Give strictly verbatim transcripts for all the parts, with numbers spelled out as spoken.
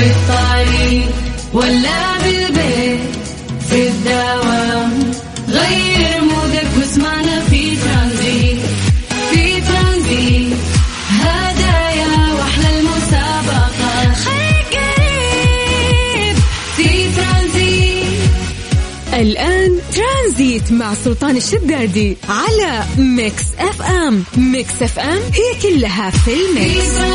في الطريق ولا بالبيت في الدوام، غير مودك واسمعنا في ترانزيت. في ترانزيت هدايا واحلى المسابقة، خير قريب في ترانزيت. الآن ترانزيت مع سلطان الشدادي على ميكس أف أم. ميكس أف أم هي كلها في الميكس. في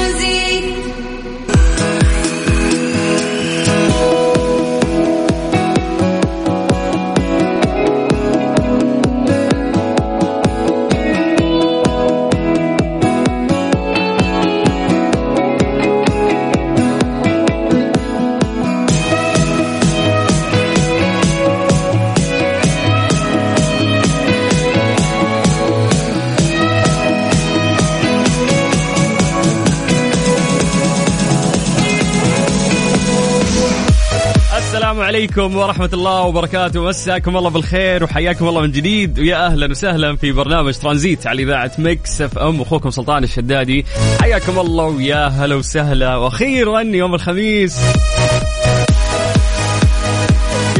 السلام عليكم ورحمة الله وبركاته، مساكم الله بالخير وحياكم الله من جديد، ويا أهلا وسهلا في برنامج ترانزيت على إذاعة ميكس أف أم، أخوكم سلطان الشدادي. حياكم الله ويا هلا وسهلا، وأخيرا يوم الخميس،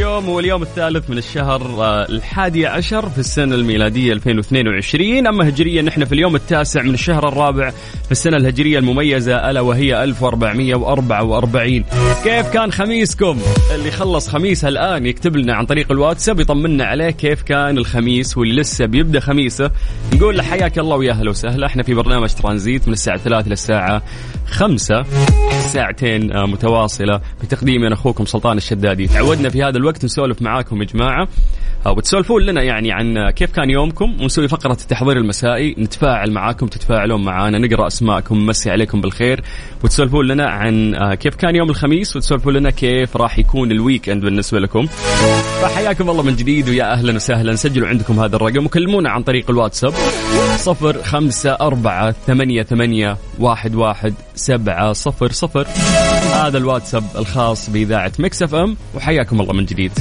يوم واليوم الثالث من الشهر الحادي عشر في السنة الميلادية ألفين واثنين وعشرين. أما هجريا نحن في اليوم التاسع من الشهر الرابع في السنة الهجرية المميزة، ألا وهي ألف وأربعمائة وأربعة وأربعين. كيف كان خميسكم؟ اللي خلص خميسه الآن يكتب لنا عن طريق الواتساب يطمنا عليه كيف كان الخميس، واللي لسه بيبدأ خميسه نقول له حياك الله ويا أهلا وسهلا. احنا في برنامج ترانزيت من الساعة ثلاثة للساعة خمسة، ساعتين متواصلة بتقديمي أنا أخوكم سلطان الشدادي. تعودنا في هذا الوقت نسولف معاكم يا جماعة، وتسولفون لنا يعني عن كيف كان يومكم، ونسوي فقرة التحضير المسائي نتفاعل معاكم، تتفاعلون معانا، نقرأ اسماءكم، نمسي عليكم بالخير، وتسولفون لنا عن كيف كان يوم الخميس، وتسولفون لنا كيف راح يكون الويك اند بالنسبة لكم. فحياكم الله من جديد ويا أهلا وسهلا. سجلوا عندكم هذا الرقم وكلمونا عن طريق الواتساب صفر خمسة أربعة ثمانية ثمانية واحد واحد سبعة صفر صفر، هذا الواتساب الخاص بإذاعة ميكس أف أم، وحياكم الله من جديد.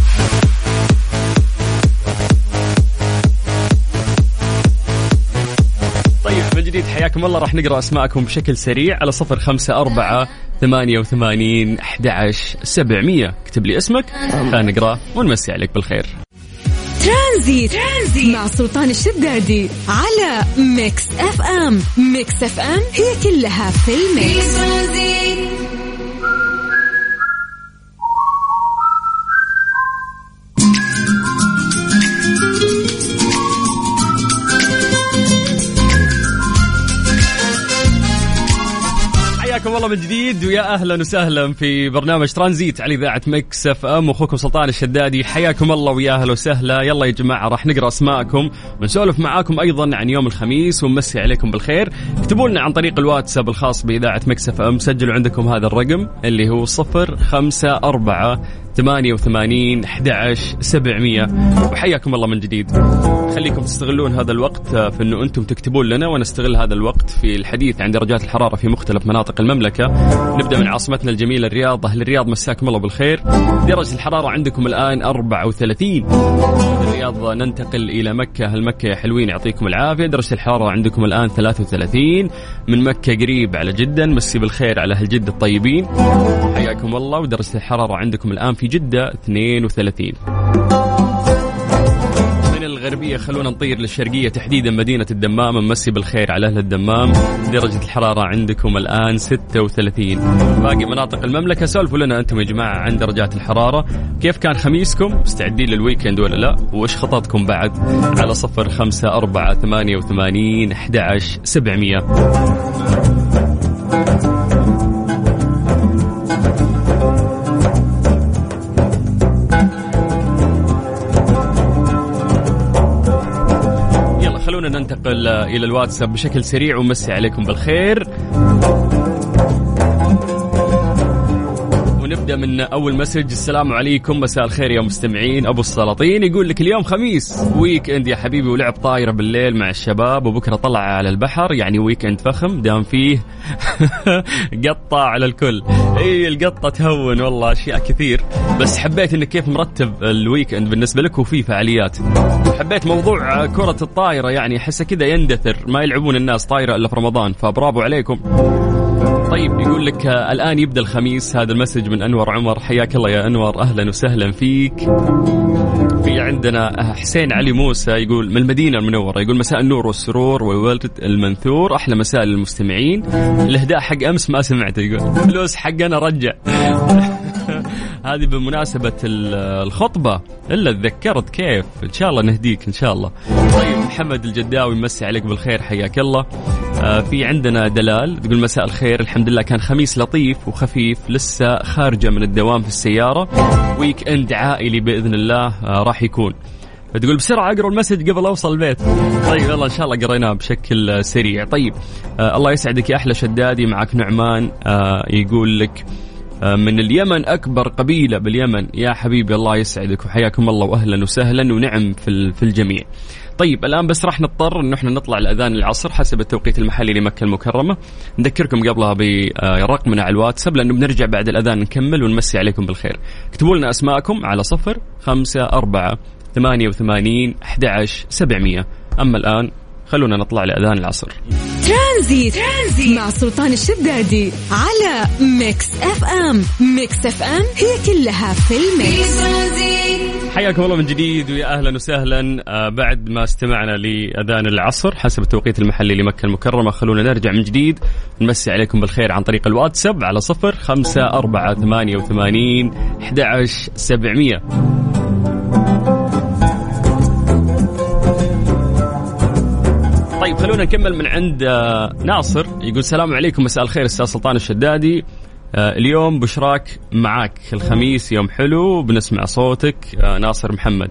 جديد حياكم الله، راح نقرأ أسماءكم بشكل سريع على صفر خمسة أربعة ثمانية وثمانين أحدعش سبعمية. اكتب لي اسمك خلينا نقرأ ونمسي عليك بالخير. ترانزيت مع سلطان الشدادي على ميكس أف أم. ميكس أف أم هي كلها في الميكس. والله من جديد ويا أهلا وسهلا في برنامج ترانزيت على إذاعة ميكس أف أم، أخوكم سلطان الشدادي. حياكم الله ويا أهلا وسهلا. يلا يا جماعة راح نقرأ أسماءكم ونسولف معاكم أيضا عن يوم الخميس ونمسي عليكم بالخير. اكتبوا لنا عن طريق الواتساب الخاص بإذاعة ميكس أف أم، سجلوا عندكم هذا الرقم اللي هو صفر خمسة أربعة ثمانية وثمانين أحد عشر سبعمية، وحياكم الله من جديد. خليكم تستغلون هذا الوقت في أنه أنتم تكتبون لنا، ونستغل هذا الوقت في الحديث عن درجات الحرارة في مختلف مناطق المملكة. نبدأ من عاصمتنا الجميلة الرياض. أهل الرياض مساكم الله بالخير. درجة الحرارة عندكم الآن أربعة وثلاثين. من الرياض ننتقل إلى مكة. أهل مكة يا حلوين يعطيكم العافية. درجة الحرارة عندكم الآن ثلاثة وثلاثين. من مكة قريب على جدة، مسي بالخير على أهل جدة الطيبين، حياكم الله. ودرجة الحرارة عندكم الآن في جدة اثنين وثلاثين. من الغربية خلونا نطير للشرقية، تحديدا مدينة الدمام، نمسي بالخير على أهل الدمام. درجة الحرارة عندكم الآن ستة وثلاثين. باقي مناطق المملكة سولفوا لنا أنتم يا جماعة عن درجات الحرارة، كيف كان خميسكم، مستعدين للويكند ولا لا، وإيش خططكم بعد، على صفر خمسة أربعة ثمانية وثمانين أحد عشر سبعمية. ننتقل إلى الواتساب بشكل سريع ومسي عليكم بالخير. ونبدأ من أول مسج. السلام عليكم، مساء الخير يا مستمعين. أبو السلاطين يقول لك اليوم خميس ويك اند يا حبيبي، ولعب طايرة بالليل مع الشباب، وبكرة طلع على البحر، يعني ويك اند فخم دام فيه قطة على الكل. اي القطة تهون والله أشياء كثير، بس حبيت إنك كيف مرتب الويك اند بالنسبة لك وفي فعاليات. حبيت موضوع كرة الطايرة، يعني حسه كذا يندثر، ما يلعبون الناس طايرة إلا في رمضان، فبرافو عليكم. طيب يقول لك الآن يبدأ الخميس. هذا المسج من أنور عمر. حياك الله يا أنور، أهلا وسهلا فيك. في عندنا حسين علي موسى يقول من المدينة المنورة، يقول مساء النور والسرور والورد المنثور، أحلى مساء للمستمعين. الإهداء حق أمس ما سمعته، يقول فلوس حقنا رجع. هذه بمناسبة الخطبة إلا تذكرت كيف، إن شاء الله نهديك إن شاء الله. طيب محمد الجداوي مسي عليك بالخير، حياك الله. آه في عندنا دلال تقول مساء الخير، الحمد لله كان خميس لطيف وخفيف، لسه خارجة من الدوام في السيارة، ويك اند عائلي بإذن الله آه راح يكون. تقول بسرعة أقرأ المسج قبل أوصل البيت. طيب الله إن شاء الله قريناه بشكل سريع. طيب آه الله يسعدك يا أحلى شدادي، معك نعمان آه يقول لك من اليمن، أكبر قبيلة باليمن. يا حبيبي الله يسعدك وحياكم الله وأهلا وسهلا ونعم في الجميع. طيب الآن بس راح نضطر أن احنا نطلع الأذان العصر حسب التوقيت المحلي لمكة المكرمة. نذكركم قبلها برقمنا على الواتساب لأنه بنرجع بعد الأذان نكمل ونمسي عليكم بالخير. اكتبوا لنا أسماءكم على صفر خمسة أربعة ثمانية وثمانين أحد عشر سبعمية. أما الآن خلونا نطلع لأذان العصر. ترانزيت مع سلطان الشدادي على ميكس أف أم. ميكس أف أم هي كلها في الميكس. حياكم الله من جديد ويا أهلا وسهلا. بعد ما استمعنا لأذان العصر حسب التوقيت المحلي لمكة المكرمة، خلونا نرجع من جديد نمسي عليكم بالخير عن طريق الواتساب على صفر خمسة أربعة ثمانية وثمانين أحد عشر سبعمية. طيب خلونا نكمل من عند ناصر يقول السلام عليكم، مساء الخير استاذ سلطان الشدادي، اليوم بشراك معاك، الخميس يوم حلو بنسمع صوتك. ناصر محمد،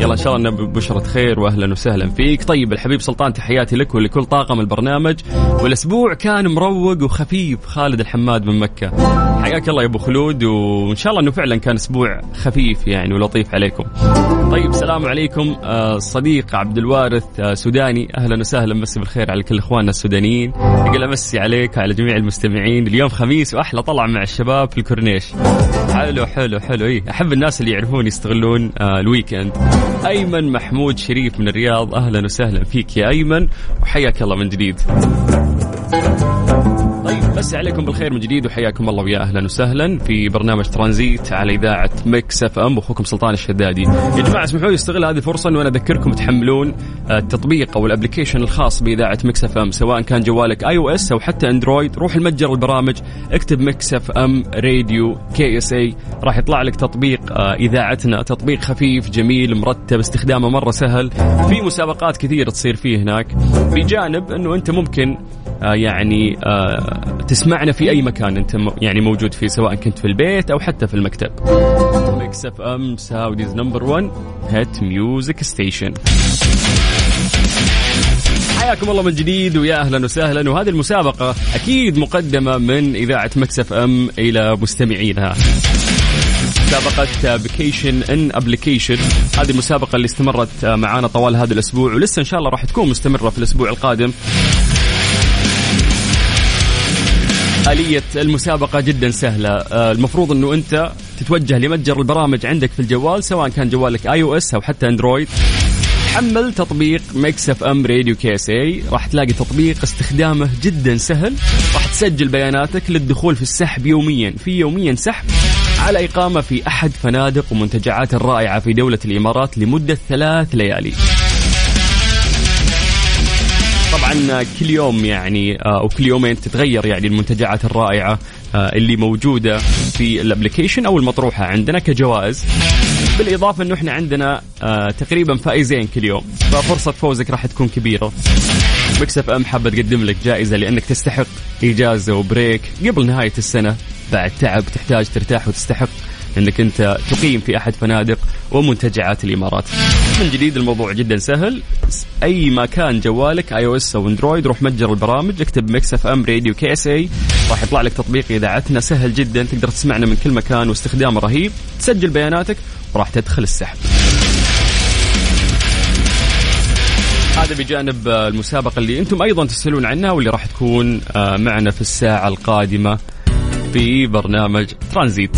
يلا إن شاء الله إن ببشرة خير وأهلا وسهلا فيك. طيب الحبيب سلطان تحياتي لك ولكل طاقم البرنامج، والأسبوع كان مروق وخفيف. خالد الحماد من مكة، حياك الله يا أبو خلود، وإن شاء الله إنه فعلا كان أسبوع خفيف يعني ولطيف عليكم. طيب السلام عليكم صديق عبد الوارث سوداني، أهلا وسهلا، مسي بالخير على كل إخواننا السودانيين. أقول أمسي عليك على جميع المستمعين، اليوم خميس وأحلى طلع مع الشباب في الكورنيش. حلو حلو حلو، ايه احب الناس اللي يعرفون يستغلون آه الويكند. ايمن محمود شريف من الرياض، اهلا وسهلا فيك يا ايمن وحياك الله من جديد. طيب بس عليكم بالخير من جديد وحياكم الله ويا اهلا وسهلا في برنامج ترانزيت على اذاعه ميكس أف أم، اخوكم سلطان الشدادي. يا جماعه اسمحوا لي استغل هذه الفرصه وانا اذكركم تحملون التطبيق او الابلكيشن الخاص باذاعه ميكس أف أم، سواء كان جوالك اي او اس او حتى اندرويد. روح المتجر البرامج، اكتب ميكس أف أم راديو كي اس اي، راح يطلع لك تطبيق اذاعتنا، تطبيق خفيف جميل مرتب، استخدامه مره سهل، في مسابقات كثيره تصير فيه هناك، بجانب انه انت ممكن يعني تسمعنا في أي مكان أنت يعني موجود فيه، سواء كنت في البيت أو حتى في المكتب. ميكس أف أم سعوديز نمبر ون هات ميوزك ستيشن. حياكم الله من جديد ويا أهلا وسهلا. وهذه المسابقة أكيد مقدمة من إذاعة ميكس أف أم إلى مستمعينها، مسابقة بكيشن ان ابلكيشن. هذه المسابقة اللي استمرت معانا طوال هذا الأسبوع ولسه إن شاء الله راح تكون مستمرة في الأسبوع القادم. آلية المسابقة جدا سهلة، المفروض أنه أنت تتوجه لمتجر البرامج عندك في الجوال، سواء كان جوالك آي أو إس أو حتى أندرويد. حمل تطبيق ميكس أف أم راديو كي إس إي، راح تلاقي تطبيق استخدامه جدا سهل، راح تسجل بياناتك للدخول في السحب يوميا، في يوميا سحب على إقامة في أحد فنادق ومنتجعات الرائعة في دولة الإمارات لمدة ثلاث ليالي. طبعا كل يوم يعني او كل يومين تتغير يعني المنتجعات الرائعه اللي موجوده في الابلكيشن او المطروحه عندنا كجوائز، بالاضافه انه احنا عندنا تقريبا فائزين كل يوم، ففرصه فوزك راح تكون كبيره. ميكس أف أم حابه تقدم لك جائزه لانك تستحق اجازه وبريك قبل نهايه السنه بعد تعب، تحتاج ترتاح وتستحق انك انت تقيم في احد فنادق ومنتجعات الامارات. من جديد الموضوع جدا سهل، اي ما كان جوالك اي او اس او اندرويد، روح متجر البرامج اكتب ميكس أف أم راديو كي اس اي، راح يطلع لك تطبيق اذاعتنا سهل جدا، تقدر تسمعنا من كل مكان واستخدامه رهيب، تسجل بياناتك وراح تدخل السحب. هذا بجانب المسابقه اللي انتم ايضا تسالون عنها واللي راح تكون معنا في الساعه القادمه في برنامج ترانزيت.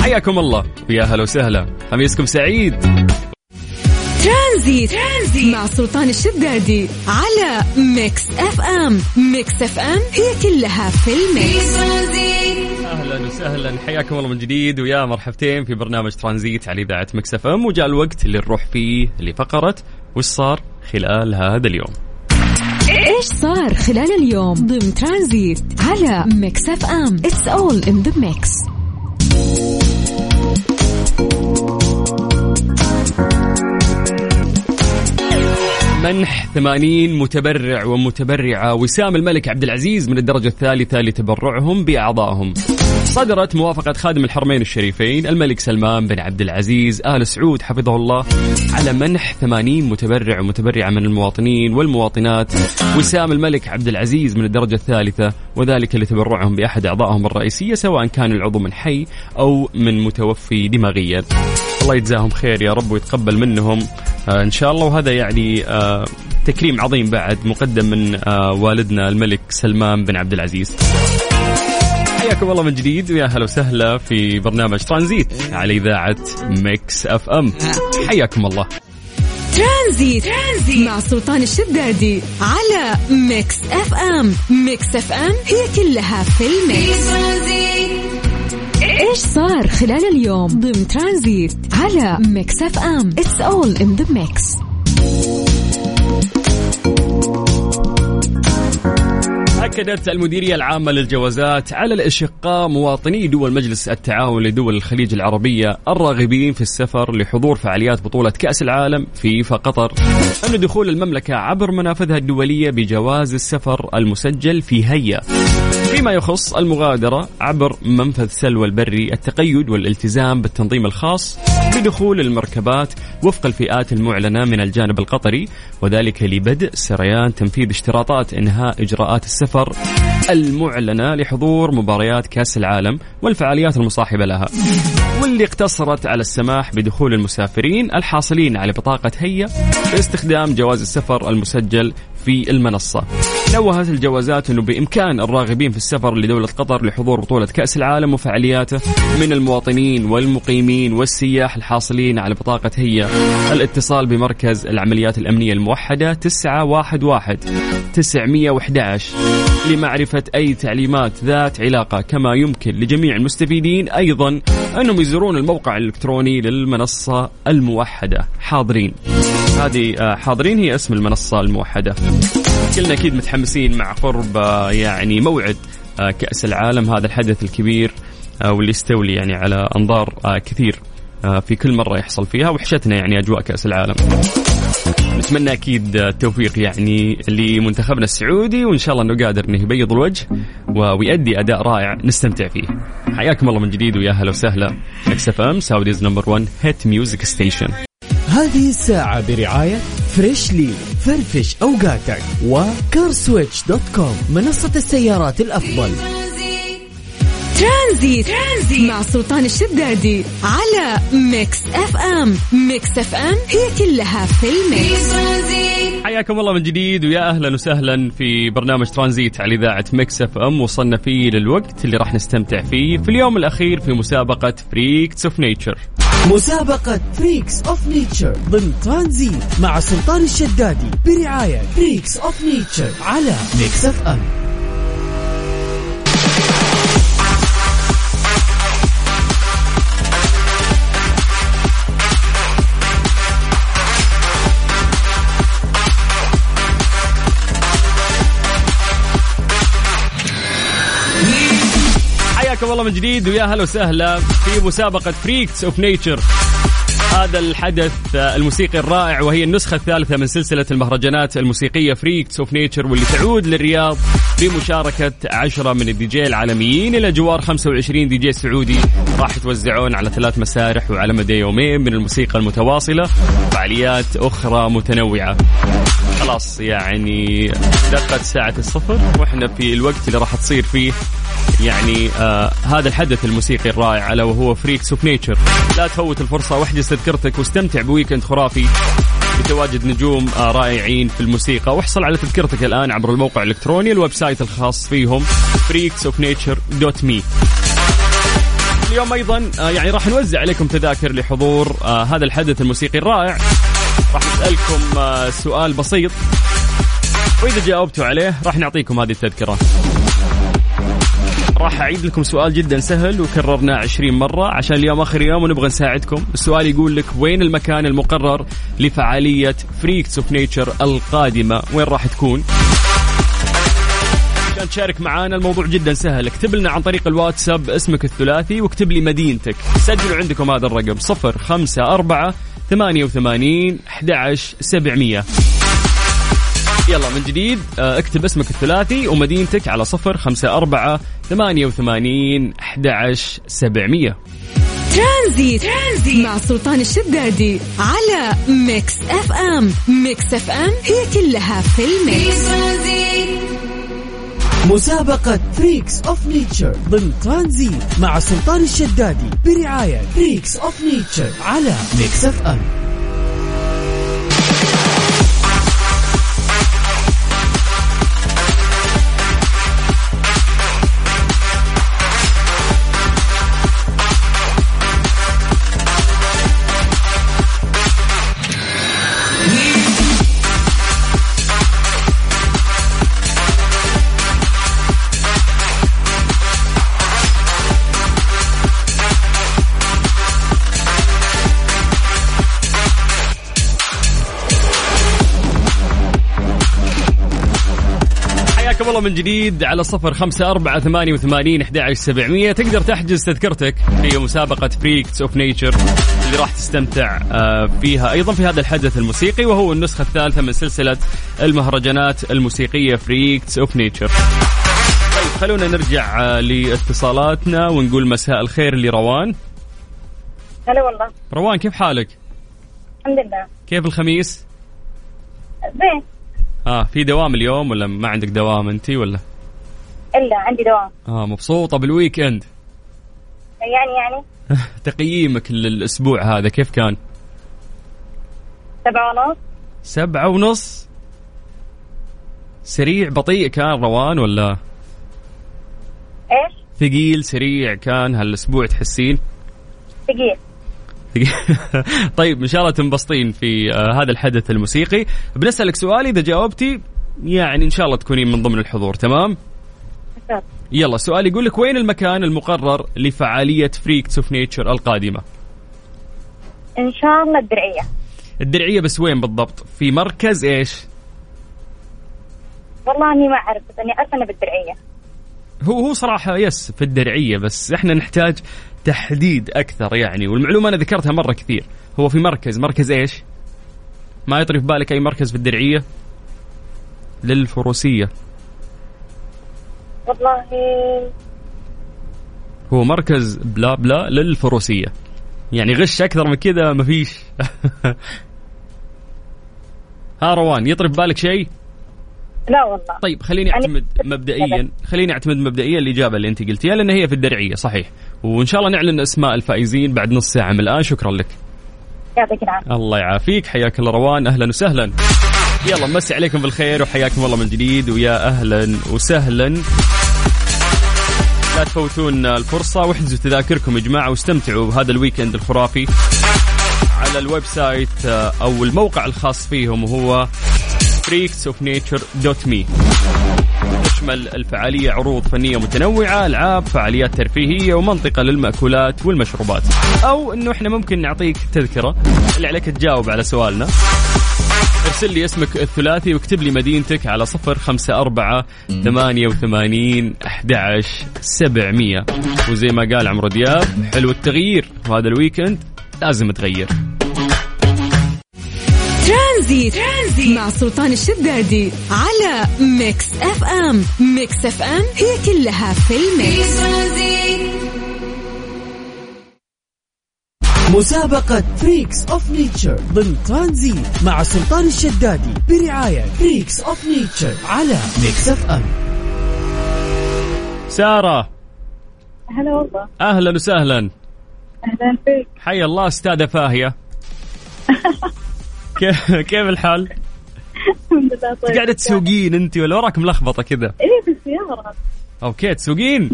حياكم الله ويا هلا وسهلا، خميسكم سعيد. ترانزيت مع سلطان الشدادي على ميكس أف أم. ميكس أف أم هي كلها في الميكس. أهلا وسهلا، حياكم الله من جديد ويا مرحبتين في برنامج ترانزيت على إذاعة ميكس أف أم. وجاء الوقت اللي نروح فيه لفقرة وش صار خلال هذا اليوم. إيش صار خلال اليوم ضمن ترانزيت على ميكس أف أم. It's all in the mix. منح ثمانين متبرع ومتبرعة وسام الملك عبد العزيز من الدرجة الثالثة لتبرعهم بأعضائهم. صدرت موافقة خادم الحرمين الشريفين الملك سلمان بن عبد العزيز آل سعود حفظه الله على منح ثمانين متبرع ومتبرعة من المواطنين والمواطنات وسام الملك عبد العزيز من الدرجة الثالثة، وذلك لتبرعهم بأحد أعضائهم الرئيسية سواء كان العضو من حي أو من متوفي دماغيا. الله يجزاهم خير يا رب ويتقبل منهم آه إن شاء الله. وهذا يعني آه تكريم عظيم بعد مقدم من آه والدنا الملك سلمان بن عبد العزيز. حياكم الله من جديد ويا هلا وسهلا في برنامج ترانزيت على إذاعة ميكس أف أم. حياكم الله. ترانزيت مع سلطان الشدادي على ميكس أف أم. ميكس أف أم هي كلها في الميكس. إيش صار خلال اليوم ضمن ترانزيت على ميكس أف أم. It's all in the mix. أكدت المديرية العامة للجوازات على الأشقاء مواطني دول مجلس التعاون لدول الخليج العربية الراغبين في السفر لحضور فعاليات بطولة كأس العالم فيفا قطر أن دخول المملكة عبر منافذها الدولية بجواز السفر المسجل في هيئة. فيما يخص المغادرة عبر منفذ سلوى البري، التقيد والالتزام بالتنظيم الخاص بدخول المركبات وفق الفئات المعلنة من الجانب القطري، وذلك لبدء سريان تنفيذ اشتراطات إنهاء إجراءات السفر المعلنة لحضور مباريات كأس العالم والفعاليات المصاحبة لها، واللي اقتصرت على السماح بدخول المسافرين الحاصلين على بطاقة هيئة باستخدام جواز السفر المسجل في المنصة. نوهت الجوازات أنه بإمكان الراغبين في السفر لدولة قطر لحضور بطولة كأس العالم وفعالياته من المواطنين والمقيمين والسياح الحاصلين على بطاقة هي الاتصال بمركز العمليات الأمنية الموحدة تسعة واحد واحد تسعة واحد واحد لمعرفة أي تعليمات ذات علاقة. كما يمكن لجميع المستفيدين أيضا أنهم يزورون الموقع الإلكتروني للمنصة الموحدة حاضرين. هذه حاضرين هي اسم المنصة الموحدة. كلنا أكيد متحمسين مع قرب يعني موعد كأس العالم، هذا الحدث الكبير واللي يستولي يعني على أنظار كثير في كل مرة يحصل فيها. وحشتنا يعني أجواء كأس العالم. نتمنى أكيد التوفيق يعني لمنتخبنا السعودي، وإن شاء الله أنه قادر أنه يبيض الوجه ويؤدي أداء رائع نستمتع فيه. حياكم الله من جديد ويا هلا وسهلا. ميكس أف أم سعوديز نمبر وان هيت ميوزك ستيشن. هذه الساعة برعاية فريشلي، فرفش أوقاتك، وكارسويتش دوت كوم منصة السيارات الأفضل. ترانزيت مع سلطان الشدادي على ميكس أف أم. ميكس أف أم هي كلها في الميكس. حياكم الله من جديد ويا أهلا وسهلا في برنامج ترانزيت على إذاعة ميكس أف أم. وصلنا فيه للوقت اللي راح نستمتع فيه في اليوم الأخير في مسابقة Freaks of Nature. مسابقة Freaks of Nature ضمن ترانزيت مع سلطان الشدادي برعاية Freaks of Nature على ميكس أف أم. والله من جديد ويا هلا وسهلا في مسابقة Freaks of Nature، هذا الحدث الموسيقي الرائع، وهي النسخة الثالثة من سلسلة المهرجانات الموسيقية Freaks of Nature، واللي تعود للرياض بمشاركة عشرة من الدي جي العالميين إلى جوار خمسة وعشرين دي جي سعودي، راح يتوزعون على ثلاث مسارح وعلى مدى يومين من الموسيقى المتواصلة وفعاليات أخرى متنوعة. خلاص يعني دقت ساعة الصفر وإحنا في الوقت اللي راح تصير فيه يعني آه هذا الحدث الموسيقي الرائع ألا وهو Freaks of Nature. لا تفوت الفرصة واحجز تذكرتك واستمتع بويكند خرافي بتواجد نجوم آه رائعين في الموسيقى. واحصل على تذكرتك الآن عبر الموقع الإلكتروني الويب سايت الخاص فيهم freaks of nature dot me. اليوم أيضا آه يعني راح نوزع عليكم تذاكر لحضور آه هذا الحدث الموسيقي الرائع راح نسألكم سؤال بسيط وإذا جاوبتوا عليه راح نعطيكم هذه التذكرة. راح أعيد لكم سؤال جدا سهل وكررناه عشرين مرة عشان اليوم آخر يوم ونبغى نساعدكم. السؤال يقول لك وين المكان المقرر لفعالية Freaks of Nature القادمة، وين راح تكون؟ عشان تشارك معانا الموضوع جدا سهل، اكتب لنا عن طريق الواتساب اسمك الثلاثي واكتب لي مدينتك. سجلوا عندكم هذا الرقم صفر خمسة أربعة ثمانية وثمانين أحد عشر سبعمية. يلا من جديد اكتب اسمك الثلاثي ومدينتك على صفر خمسة أربعة ثمانية وثمانين أحد عشر سبعمية. ترانزيت مع سلطان الشدادي على ميكس أف أم. ميكس أف أم هي كلها في الميكس. مسابقة Freaks of Nature ضمن ترانزيت مع سلطان الشدادي برعاية Freaks of Nature على ميكس أف أم. والله من جديد على صفر خمسة أربعة ثمانية وثمانين أحد عشر سبعمية تقدر تحجز تذكرتك في مسابقة Freaks of Nature اللي راح تستمتع فيها أيضا في هذا الحدث الموسيقي، وهو النسخة الثالثة من سلسلة المهرجانات الموسيقية Freaks of Nature. طيب خلونا نرجع لاتصالاتنا ونقول مساء الخير لروان. هلا والله روان، كيف حالك؟ الحمد لله. كيف الخميس؟ زين. آه في دوام اليوم ولا ما عندك دوام أنتي ولا؟ إلا عندي دوام. آه مبسوطة بالويك إند؟ يعني يعني تقييمك للأسبوع هذا كيف كان؟ سبعة ونص. سبعة ونص؟ سريع بطيء كان روان ولا؟ إيش؟ ثقيل سريع كان هالأسبوع تحسين؟ ثقيل. طيب إن شاء الله تنبسطين في هذا الحدث الموسيقي. بنسألك سؤال إذا جاوبتي يعني إن شاء الله تكونين من ضمن الحضور. تمام؟ يلا سؤال يقول لك وين المكان المقرر لفعالية Freaks of Nature القادمة؟ إن شاء الله الدرعية. الدرعية بس وين بالضبط؟ في مركز إيش؟ والله أني ما أعرف بس أني أعرف أنه بالدرعية. هو هو صراحة يس في الدرعية بس إحنا نحتاج تحديد أكثر يعني، والمعلومة أنا ذكرتها مرة كثير. هو في مركز، مركز إيش؟ ما يطري في بالك أي مركز في الدرعية للفروسية؟ والله هو مركز بلا بلا للفروسية يعني، غش أكثر من كذا مفيش. ها روان يطري في بالك شيء؟ لا والله. طيب خليني أعتمد مبدئيا خليني أعتمد مبدئيا الإجابة اللي أنت قلتيها لأن هي في الدرعية صحيح، وإن شاء الله نعلن أسماء الفائزين بعد نص ساعة من الآن. شكرا لك. يعطيك العافية. الله يعافيك. حياك الله روان، أهلا وسهلا. يلا مسي عليكم بالخير وحياكم الله من جديد ويا أهلا وسهلا. لا تفوتون الفرصة واحجزوا تذاكركم يا جماعة واستمتعوا بهذا الويكند الخرافي على الويب سايت أو الموقع الخاص فيهم وهو freaks of nature dot me. تشمل الفعالية عروض فنية متنوعة، ألعاب، فعاليات ترفيهية، ومنطقة للمأكولات والمشروبات. أو إنه إحنا ممكن نعطيك تذكرة، اللي عليك تجاوب على سؤالنا. ارسل لي اسمك الثلاثي واكتب لي مدينتك على صفر خمسة أربعة ثمانية وثمانين أحد عشر سبعمية. وزي ما قال عمرو دياب حلو التغيير، وهذا الويكند لازم تغير. ترانزيت مع سلطان الشدادي على ميكس أف أم. ميكس أف أم هي كلها في الميكس. مسابقة Freaks of Nature ضمن ترانزيت مع سلطان الشدادي برعاية Freaks of Nature على ميكس أف أم. سارة هلا والله. أهلا وسهلا. أهلا فيك. حيا الله أستاذة فاهية. كيف الحال؟ الحمد لله. طيب قاعدة تسوقين انت ولا وراك ملخبطة كذا؟ ايه في السيارة. اوكي تسوقين؟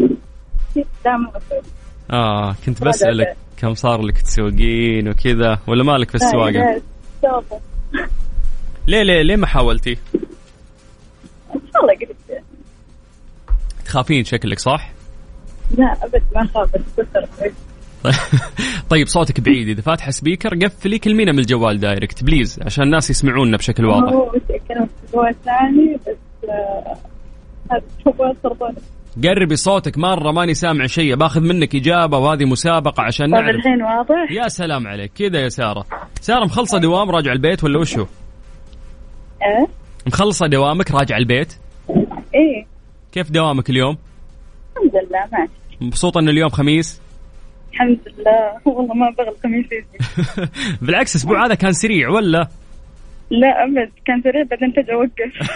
دائما اسوق. اه كنت بسألك كم صار لك تسوقين وكذا ولا مالك في السواقة؟ التوبة. ليه ليه ليه ما حاولتي؟ إن شاء الله قلت. تخافين شكلك صح؟ لا أبد ما خاف بس. طيب صوتك بعيد، إذا فاتحة سبيكر قفلي، كلمينا من الجوال دايركت بليز عشان الناس يسمعوننا بشكل واضح. هو كلام جوال ثاني بس هذا هو سرطان. قربي صوتك مرة، ماني سامع شيء، باخذ منك إجابة وهذه مسابقة عشان نعرف. الحين واضح؟ يا سلام عليك كذا يا سارة. سارة مخلصة دوام راجع البيت ولا وشو؟ إيه؟ مخلصة دوامك راجع البيت؟ إيه. كيف دوامك اليوم؟ الحمد لله ماشي. مبسوطة إن اليوم خميس؟ الحمد لله والله ما بغل الخميس يجي. بالعكس الأسبوع هذا كان سريع ولا؟ لا أبد كان سريع بعدين تجي وقف.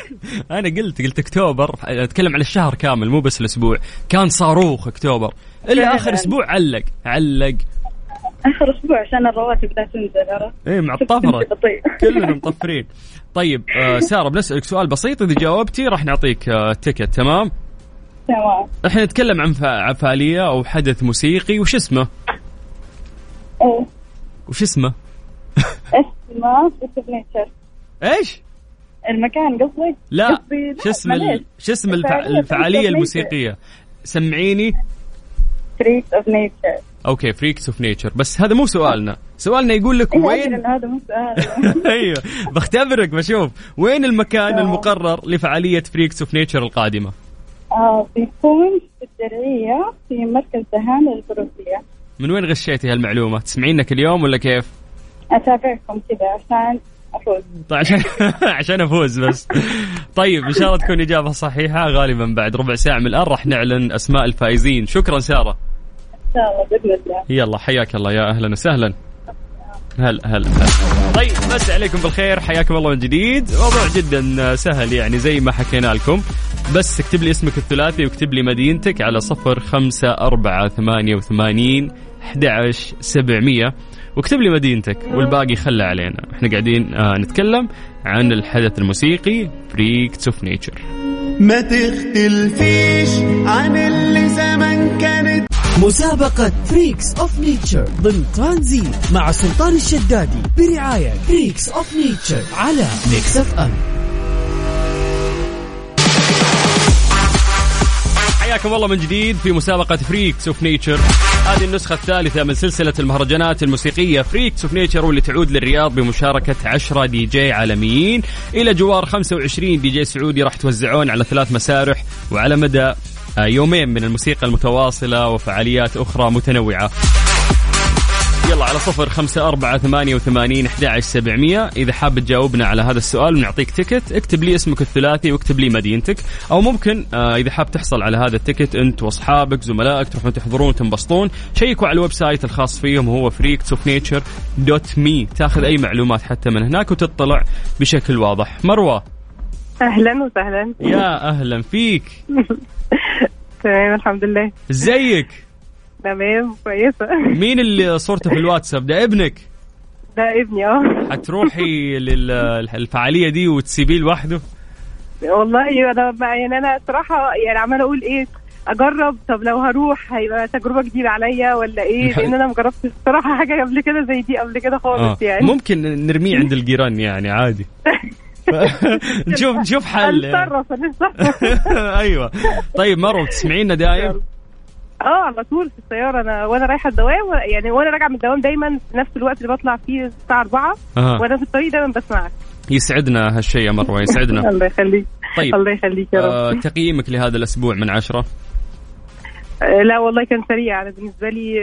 أنا قلت قلت أكتوبر، أتكلم على الشهر كامل مو بس الأسبوع، كان صاروخ أكتوبر إلا آخر أسبوع علق علق آخر أسبوع عشان الرواتب لا تنزل. إيه معطفرة كلنا مطفرين. طيب آه سارة بنسألك سؤال بسيط، إذا جاوبتي راح نعطيك آه تيكت. تمام تمام. احنا نتكلم عن فعالية أو حدث موسيقي، وش اسمه؟ إيه وش اسمه؟ اسمه Freaks of Nature. إيش؟ المكان قصدك؟ لا شو اسم ال... شو اسم الفعالية, الفعالية الموسيقية؟ سمعيني Freaks of Nature. أوكي Freaks of Nature، بس هذا مو سؤالنا، سؤالنا يقول لك إيه وين. هذا مو سؤال. أيوه بختبرك بشوف وين المكان المقرر لفعالية Freaks of Nature القادمة. آه بيكون في الدرعية في مركز دهان البروفية. من وين غشيتي هالمعلومة؟ تسمعينك اليوم ولا كيف؟ أتابعكم كذا عشان أفوز. طيب عشان عشان أفوز بس. طيب إن شاء الله تكون إجابة صحيحة، غالبا بعد ربع ساعة من الآن راح نعلن أسماء الفائزين. شكرا سارة. إن شاء الله بإذن الله. يلا حياك الله، يا أهلا وسهلا. هلا هلا هل. طيب بس عليكم بالخير، حياكم الله من جديد. موضوع جدا سهل يعني زي ما حكينا لكم، بس اكتب لي اسمك الثلاثي واكتب لي مدينتك على صفر خمسة أربعة ثمانية وثمانين أحدعش سبعمية واكتب لي مدينتك والباقي خلى علينا. احنا قاعدين آه نتكلم عن الحدث الموسيقي Freaks of Nature. ما تختلفيش عن اللي زمان كانت. مسابقة Freaks of Nature ضمن ترانزيت مع سلطان الشدادي برعاية Freaks of Nature على ميكس أف أم. حياكم الله من جديد في مسابقة Freaks of Nature، هذه النسخة الثالثة من سلسلة المهرجانات الموسيقية Freaks of Nature، واللي تعود للرياض بمشاركة عشرة دي جي عالميين إلى جوار خمسة وعشرين دي جي سعودي، راح توزعون على ثلاث مسارح وعلى مدى يومين من الموسيقى المتواصلة وفعاليات أخرى متنوعة. يلا على صفر خمسة أربعة ثمانية وثمانين أحداعش سبعمية إذا حاب تجاوبنا على هذا السؤال ونعطيك تيكت. اكتب لي اسمك الثلاثي واكتب لي مدينتك، أو ممكن إذا حاب تحصل على هذا التيكت أنت وأصحابك زملائك تروحون تحضرون تنبسطون، شيكوا على الويب سايت الخاص فيهم هو freaksofnature دوت me تاخذ أي معلومات حتى من هناك وتطلع بشكل واضح. مروة أهلا وسهلا. يا أهلا فيك. تمام الحمد لله. ازيك؟ تمام كويسه. مين اللي صورته في الواتساب ده؟ ابنك؟ ده ابني. اه هتروحي للفعاليه دي وتسيبيه لوحده؟ والله انا يعني انا صراحه يعني عماله اقول ايه اجرب، طب لو هروح هيبقى تجربه جديده عليا ولا ايه، لان انا ما جربتش الصراحه حاجه قبل كده زي دي قبل كده خالص. آه. يعني ممكن نرميه عند الجيران يعني عادي. نشوف نشوف حل. ايوه طيب مروه تسمعينا دايم؟ اه على طول في السياره انا وانا رايحه الدوام، يعني وانا راجعه من الدوام دايما في نفس الوقت اللي بطلع فيه الساعه أربعة وانا في الطريق دايما بسمعك. يسعدنا هالشيء يا مروه يسعدنا. الله يخليك. طيب الله يخليك يا رب. آه تقييمك لهذا الاسبوع من عشرة؟ آه لا والله كان سريع، انا بالنسبه لي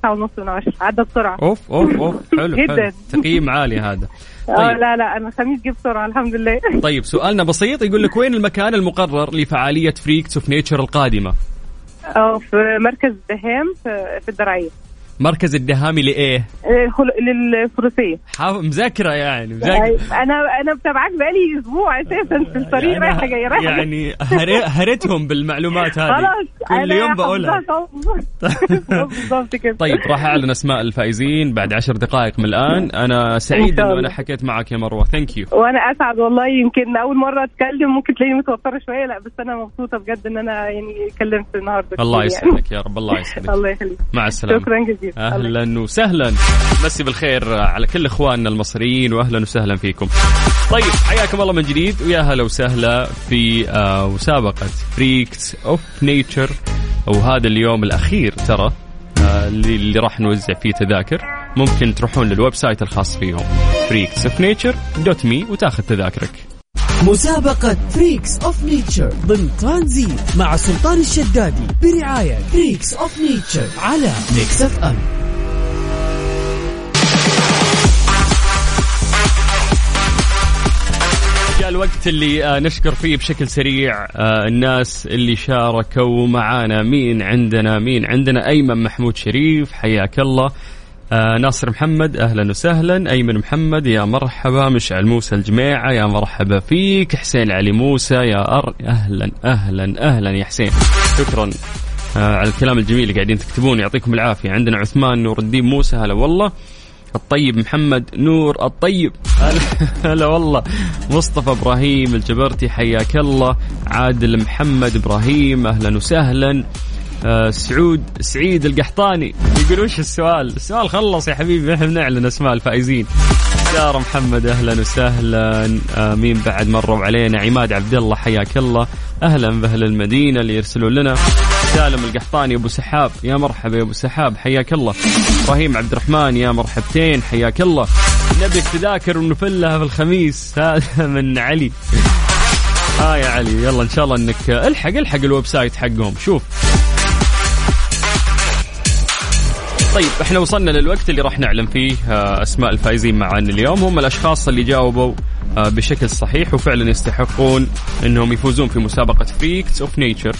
تسعة ونص من عشرة، عدى بسرعه. اوف اوف اوف حلو جدا. تقييم عالي هذا. طيب. آه لا لا أنا خميس جبت بسرعة الحمد لله. طيب سؤالنا بسيط، يقول لك وين المكان المقرر لفعالية Freaks of Nature القادمة؟ اه في مركز الدهام في الدرعية. مركز الدهامي لإيه؟ للفروسية. مذاكرة يعني مذاكرة. أنا أنا بتابعك بقالي أسبوع أساسا في الطريق رايحة جاية رايحة. يعني هرتهم بالمعلومات هذه. كل يوم بقولها. طيب راح أعلن أسماء الفائزين بعد عشر دقائق من الآن. أنا سعيد إنه أنا حكيت معك يا مروة. ثانك يو. وأنا أسعد والله، يمكن أول مرة أتكلم ممكن تلاقيني متوترة شوية، لا بس أنا مبسوطة بجد إن أنا يعني اتكلمت النهاردة. الله يسعدك يا رب. الله يسعدك. الله يخليك. مع السلامة. شكرا جزيلا. حبيبي. أهلا وسهلا، مسي بالخير على كل إخواننا المصريين وأهلا وسهلا فيكم. طيب حياكم الله من جديد ويا هلا وسهلا في مسابقة Freaks of Nature، وهذا اليوم الأخير ترى اللي راح نوزع فيه تذاكر. ممكن تروحون للويب سايت الخاص فيهم freaks of nature dot me وتاخذ تذاكرك. مسابقة Freaks of Nature ضمن ترانزيت مع سلطان الشدادي برعاية Freaks of Nature على ميكس أف أم. جاء الوقت اللي نشكر فيه بشكل سريع الناس اللي شاركوا معانا. مين عندنا؟ مين عندنا؟ أيمن محمود شريف، حياك الله. آه ناصر محمد، أهلا وسهلا. أيمن محمد، يا مرحبا. مشعل موسى الجماعة، يا مرحبا فيك. حسين علي موسى، يا أر أهلا أهلا أهلا يا حسين، شكرا آه على الكلام الجميل اللي قاعدين تكتبون، يعطيكم العافية. عندنا عثمان نور الدين موسى، هلا والله. الطيب محمد نور الطيب، هلا والله. مصطفى إبراهيم الجبرتي، حياك الله. عادل محمد إبراهيم، أهلا وسهلا. أه سعود سعيد القحطاني يقول وش السؤال؟ السؤال خلص يا حبيبي، نحن نعلن اسماء الفائزين. سارة محمد، اهلا وسهلا. أه مين بعد مروا علينا؟ عماد عبد الله، حياك الله. اهلا باهل المدينه اللي يرسلون لنا. سالم القحطاني، ابو سحاب، يا مرحبا يا ابو سحاب، حياك الله. ابراهيم عبد الرحمن، يا مرحبتين، حياك الله. نبيك تذاكر ونفلها في الخميس، هذا من علي. اه يا علي يلا ان شاء الله انك الحق الحق الويب سايت حقهم شوف. طيب احنا وصلنا للوقت اللي راح نعلم فيه اسماء الفائزين معانا اليوم. هم الاشخاص اللي جاوبوا بشكل صحيح وفعلا يستحقون انهم يفوزون في مسابقة Freaks of Nature.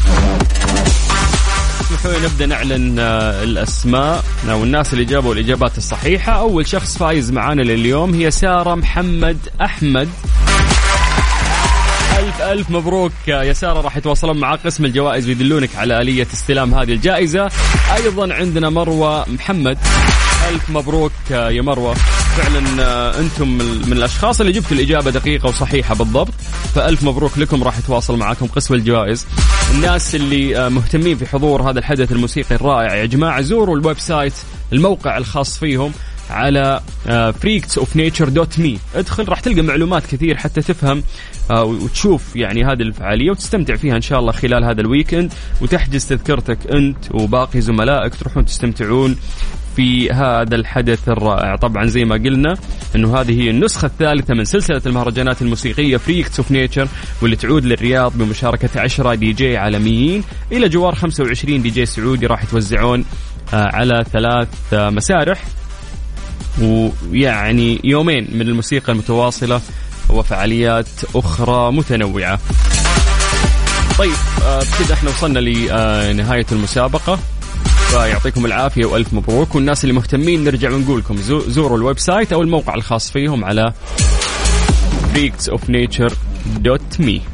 نحن نبدأ نعلن الاسماء والناس اللي جابوا الاجابات الصحيحة. اول شخص فائز معانا لليوم هي سارة محمد احمد، ألف ألف مبروك يا سارة. راح يتواصلون مع قسم الجوائز ويدلونك على آلية استلام هذه الجائزة. أيضا عندنا مروة محمد، ألف مبروك يا مروة، فعلا أنتم من الأشخاص اللي جبتوا الإجابة دقيقة وصحيحة بالضبط، فألف مبروك لكم. راح يتواصل معكم قسم الجوائز. الناس اللي مهتمين في حضور هذا الحدث الموسيقي الرائع يا جماعة، زوروا الويب سايت الموقع الخاص فيهم على freaks of nature dot me. ادخل راح تلقى معلومات كثير حتى تفهم وتشوف يعني هذه الفعالية وتستمتع فيها إن شاء الله خلال هذا الويكند، وتحجز تذكرتك أنت وباقي زملائك تروحون تستمتعون في هذا الحدث الرائع. طبعا زي ما قلنا أنه هذه هي النسخة الثالثة من سلسلة المهرجانات الموسيقية Freaks of Nature، واللي تعود للرياض بمشاركة عشرة دي جي عالميين إلى جوار خمسة وعشرين دي جي سعودي، راح يتوزعون على ثلاث مسارح، ويعني يومين من الموسيقى المتواصلة وفعاليات أخرى متنوعة. طيب بكذا احنا وصلنا لنهاية المسابقة، فيعطيكم العافية وألف مبروك. والناس اللي مهتمين نرجع ونقولكم زوروا الويب سايت أو الموقع الخاص فيهم على freaks of nature dot me.